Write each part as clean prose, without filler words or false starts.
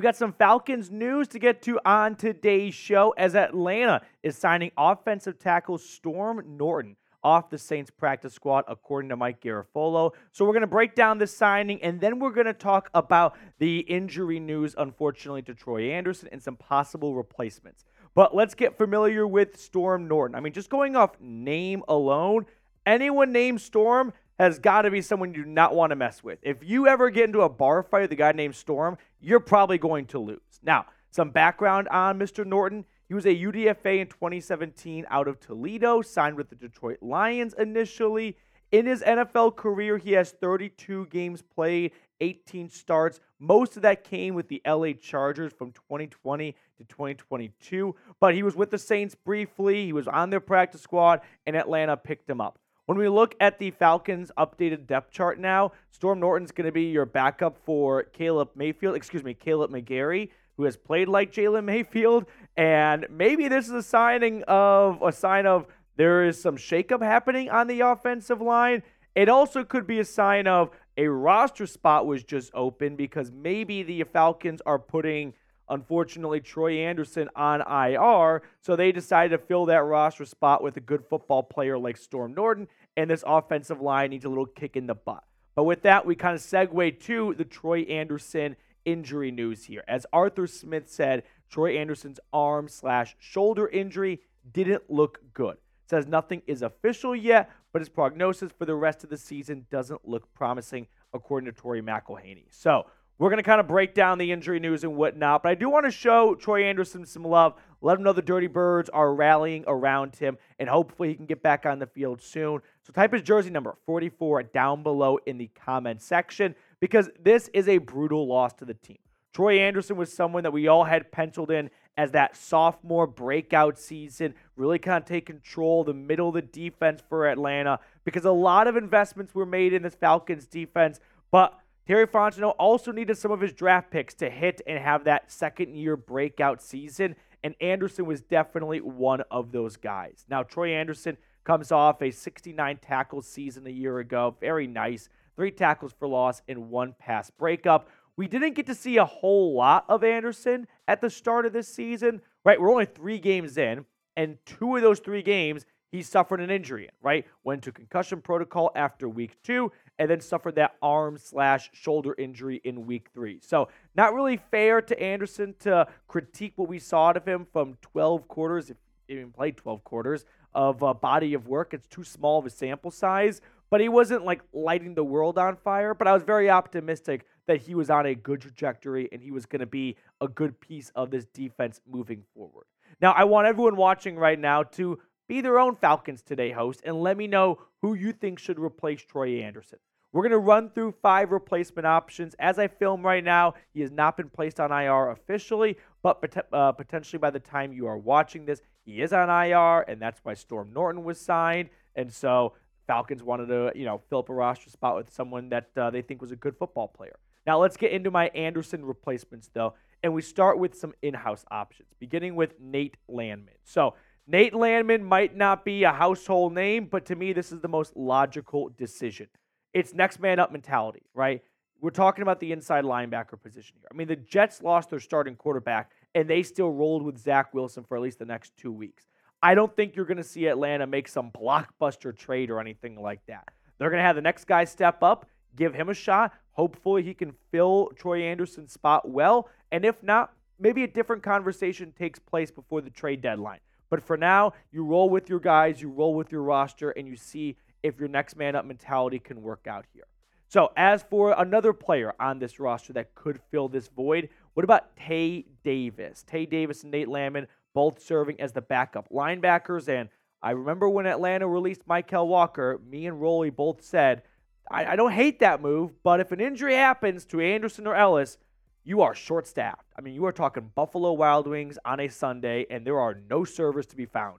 We've got some Falcons news to get to on today's show, as Atlanta is signing offensive tackle Storm Norton off the Saints practice squad, according to Mike Garofalo. So we're going to break down this signing, and then we're going to talk about the injury news, unfortunately, to Troy Andersen and some possible replacements. But let's get familiar with Storm Norton. I mean, just going off name alone, anyone named Storm has got to be someone you do not want to mess with. If you ever get into a bar fight with a guy named Storm, you're probably going to lose. Now, some background on Mr. Norton. He was a UDFA in 2017 out of Toledo, signed with the Detroit Lions initially. In his NFL career, he has 32 games played, 18 starts. Most of that came with the LA Chargers from 2020 to 2022. But he was with the Saints briefly. He was on their practice squad, and Atlanta picked him up. When we look at the Falcons' updated depth chart now, Storm Norton's going to be your backup for Caleb McGarry, who has played like Jalen Mayfield, and maybe this is a sign of there is some shakeup happening on the offensive line. It also could be a sign of a roster spot was just open, because maybe the Falcons are putting, unfortunately, Troy Andersen on IR, so they decided to fill that roster spot with a good football player like Storm Norton, and this offensive line needs a little kick in the butt. But with that, we kind of segue to the Troy Andersen injury news here. As Arthur Smith said, Troy Andersen's arm/shoulder injury didn't look good. Says nothing is official yet, but his prognosis for the rest of the season doesn't look promising, according to Torrey McElhaney. So we're going to kind of break down the injury news and whatnot, but I do want to show Troy Andersen some love, let him know the Dirty Birds are rallying around him, and hopefully he can get back on the field soon. So type his jersey number, 44, down below in the comment section, because this is a brutal loss to the team. Troy Andersen was someone that we all had penciled in as that sophomore breakout season, really kind of take control, the middle of the defense for Atlanta, because a lot of investments were made in this Falcons defense, but Terry Fontenot also needed some of his draft picks to hit and have that second-year breakout season, and Andersen was definitely one of those guys. Now, Troy Andersen comes off a 69-tackle season a year ago. Very nice. 3 tackles for loss and 1 pass breakup. We didn't get to see a whole lot of Andersen at the start of this season, right? We're only 3 games in, and 2 of those 3 games he suffered an injury, right? Went to concussion protocol after week 2, and then suffered that arm/shoulder injury in week 3. So not really fair to Andersen to critique what we saw out of him from 12 quarters, if he even played 12 quarters, of a body of work. It's too small of a sample size, but he wasn't like lighting the world on fire. But I was very optimistic that he was on a good trajectory and he was going to be a good piece of this defense moving forward. Now, I want everyone watching right now to be their own Falcons Today host, and let me know who you think should replace Troy Andersen. We're going to run through 5 replacement options. As I film right now, he has not been placed on IR officially, but potentially by the time you are watching this, he is on IR, and that's why Storm Norton was signed. And so Falcons wanted to, fill up a roster spot with someone that they think was a good football player. Now let's get into my Andersen replacements, though, and we start with some in-house options, beginning with Nate Landman. So Nate Landman might not be a household name, but to me, this is the most logical decision. It's next man up mentality, right? We're talking about the inside linebacker position here. I mean, the Jets lost their starting quarterback, and they still rolled with Zach Wilson for at least the next 2 weeks. I don't think you're going to see Atlanta make some blockbuster trade or anything like that. They're going to have the next guy step up, give him a shot. Hopefully he can fill Troy Andersen's spot well, and if not, maybe a different conversation takes place before the trade deadline. But for now, you roll with your guys, you roll with your roster, and you see if your next man up mentality can work out here. So as for another player on this roster that could fill this void, what about Tay Davis? Tay Davis and Nate Landman both serving as the backup linebackers. And I remember when Atlanta released Mykal Walker, me and Rolly both said, I don't hate that move, but if an injury happens to Andersen or Ellis, you are short-staffed. I mean, you are talking Buffalo Wild Wings on a Sunday, and there are no servers to be found.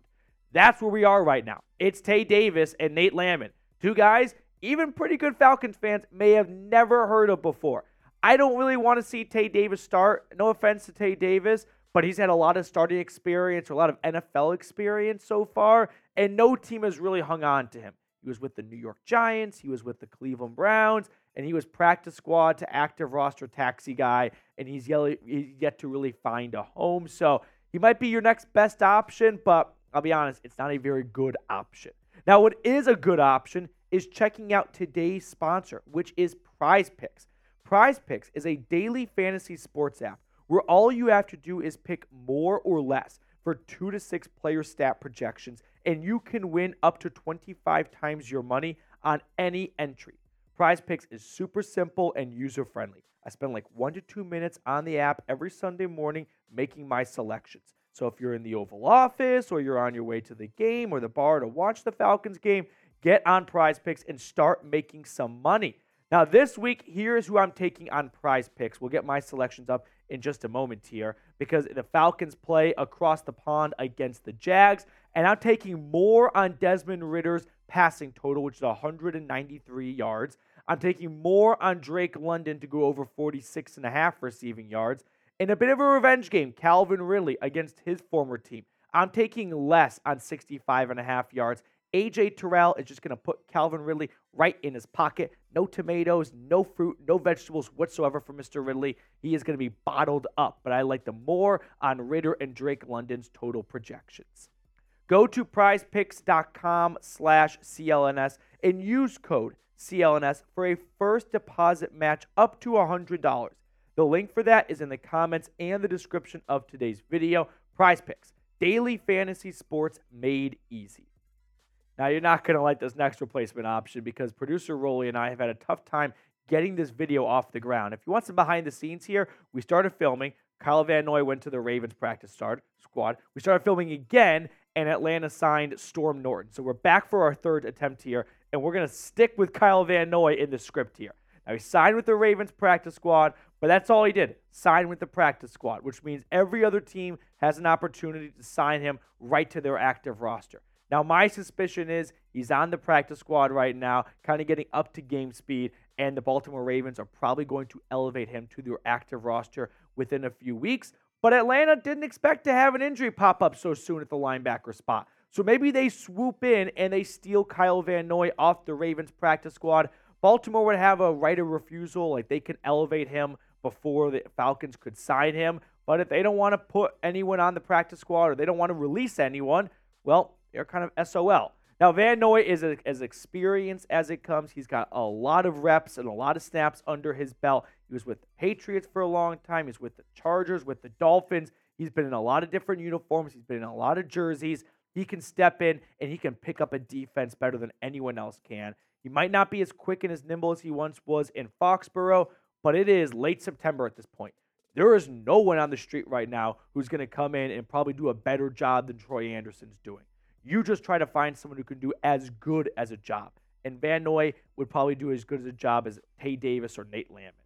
That's where we are right now. It's Tay Davis and Nate Landman. 2 guys, even pretty good Falcons fans may have never heard of before. I don't really want to see Tay Davis start. No offense to Tay Davis, but he's had a lot of starting experience, a lot of NFL experience so far, and no team has really hung on to him. He was with the New York Giants. He was with the Cleveland Browns. and he was practice squad to active roster taxi guy, and he's yet to really find a home. So he might be your next best option, but I'll be honest, it's not a very good option. Now, what is a good option is checking out today's sponsor, which is PrizePicks. PrizePicks is a daily fantasy sports app where all you have to do is pick more or less for 2 to 6 player stat projections, and you can win up to 25 times your money on any entry. PrizePicks is super simple and user-friendly. I spend like 1 to 2 minutes on the app every Sunday morning making my selections. So if you're in the Oval Office or you're on your way to the game or the bar to watch the Falcons game, get on PrizePicks and start making some money. Now this week, here's who I'm taking on PrizePicks. We'll get my selections up in just a moment here because the Falcons play across the pond against the Jags, and I'm taking more on Desmond Ridder's passing total, which is 193 yards. I'm taking more on Drake London to go over 46.5 receiving yards. In a bit of a revenge game, Calvin Ridley against his former team, I'm taking less on 65.5 yards. A.J. Terrell is just going to put Calvin Ridley right in his pocket. No tomatoes, no fruit, no vegetables whatsoever for Mr. Ridley. He is going to be bottled up, but I like the more on Ridder and Drake London's total projections. Go to prizepicks.com/CLNS and use code CLNS for a first deposit match up to $100. The link for that is in the comments and the description of today's video. PrizePicks, daily fantasy sports made easy. Now, you're not going to like this next replacement option because producer Rolly and I have had a tough time getting this video off the ground. If you want some behind the scenes here, we started filming. Kyle Van Noy went to the Ravens practice squad. We started filming again, and Atlanta signed Storm Norton. So we're back for our third attempt here, and we're going to stick with Kyle Van Noy in the script here. Now, he signed with the Ravens practice squad, but that's all he did, sign with the practice squad, which means every other team has an opportunity to sign him right to their active roster. Now, my suspicion is he's on the practice squad right now, kind of getting up to game speed, and the Baltimore Ravens are probably going to elevate him to their active roster within a few weeks. But Atlanta didn't expect to have an injury pop up so soon at the linebacker spot. So maybe they swoop in and they steal Kyle Van Noy off the Ravens practice squad. Baltimore would have a right of refusal, like they can elevate him before the Falcons could sign him. But if they don't want to put anyone on the practice squad or they don't want to release anyone, well, they're kind of SOL. Now, Van Noy is as experienced as it comes. He's got a lot of reps and a lot of snaps under his belt. He was with the Patriots for a long time. He's with the Chargers, with the Dolphins. He's been in a lot of different uniforms. He's been in a lot of jerseys. He can step in, and he can pick up a defense better than anyone else can. He might not be as quick and as nimble as he once was in Foxborough, but it is late September at this point. There is no one on the street right now who's going to come in and probably do a better job than Troy Andersen's doing. You just try to find someone who can do as good as a job. And Van Noy would probably do as good as a job as Tay Davis or Nate Landman.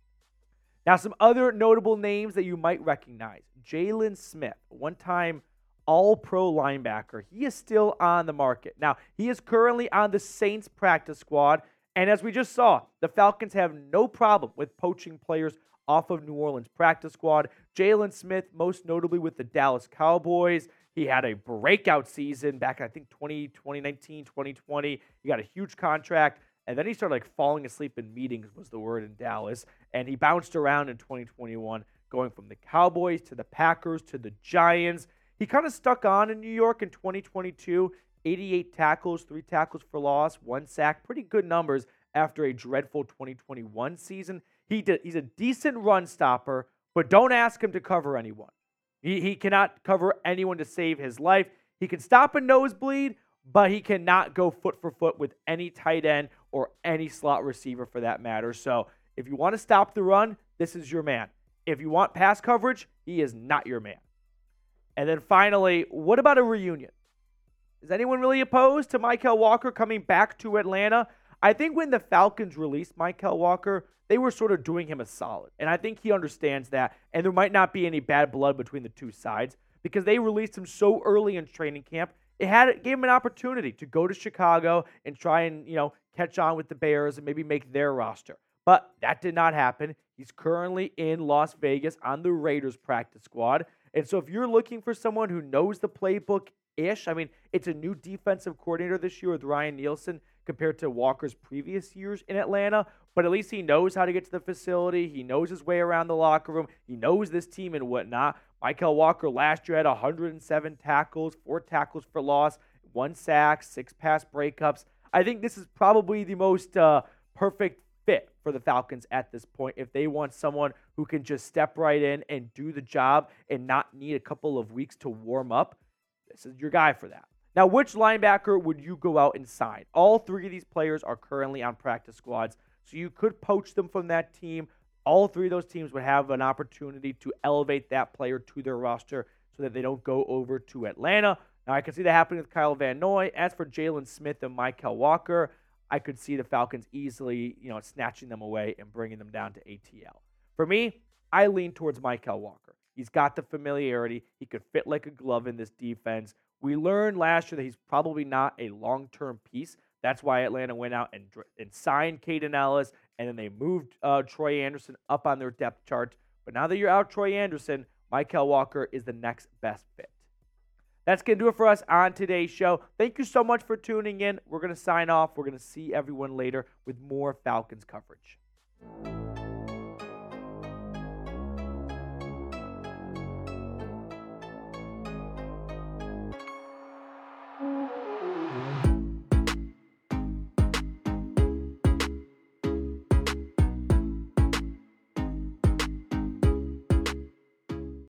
Now, some other notable names that you might recognize. Jaylon Smith, one-time all-pro linebacker. He is still on the market. Now, he is currently on the Saints practice squad. And as we just saw, the Falcons have no problem with poaching players off of New Orleans practice squad. Jaylon Smith, most notably with the Dallas Cowboys. He had a breakout season back in, I think, 2019, 2020. He got a huge contract, and then he started like falling asleep in meetings was the word in Dallas, and he bounced around in 2021, going from the Cowboys to the Packers to the Giants. He kind of stuck on in New York in 2022, 88 tackles, 3 tackles for loss, 1 sack, pretty good numbers after a dreadful 2021 season. He's a decent run stopper, but don't ask him to cover anyone. He cannot cover anyone to save his life. He can stop a nosebleed, but he cannot go foot for foot with any tight end or any slot receiver for that matter. So if you want to stop the run, this is your man. If you want pass coverage, he is not your man. And then finally, what about a reunion? Is anyone really opposed to Mykal Walker coming back to Atlanta? I think when the Falcons released Mykal Walker, they were sort of doing him a solid. And I think he understands that. And there might not be any bad blood between the two sides because they released him so early in training camp. It gave him an opportunity to go to Chicago and try and, catch on with the Bears and maybe make their roster. But that did not happen. He's currently in Las Vegas on the Raiders practice squad. And so if you're looking for someone who knows the playbook-ish, it's a new defensive coordinator this year with Ryan Nielsen. compared to Walker's previous years in Atlanta, but at least he knows how to get to the facility. He knows his way around the locker room. He knows this team and whatnot. Mykal Walker last year had 107 tackles, 4 tackles for loss, 1 sack, 6 pass breakups. I think this is probably the most perfect fit for the Falcons at this point if they want someone who can just step right in and do the job and not need a couple of weeks to warm up. This is your guy for that. Now, which linebacker would you go out and sign? All 3 of these players are currently on practice squads, so you could poach them from that team. All 3 of those teams would have an opportunity to elevate that player to their roster so that they don't go over to Atlanta. Now, I could see that happening with Kyle Van Noy. As for Jaylon Smith and Mykal Walker, I could see the Falcons easily, snatching them away and bringing them down to ATL. For me, I lean towards Mykal Walker. He's got the familiarity. He could fit like a glove in this defense. We learned last year that he's probably not a long-term piece. That's why Atlanta went out and signed Caden Ellis, and then they moved Troy Andersen up on their depth chart. But now that you're out Troy Andersen, Mykal Walker is the next best fit. That's going to do it for us on today's show. Thank you so much for tuning in. We're going to sign off. We're going to see everyone later with more Falcons coverage.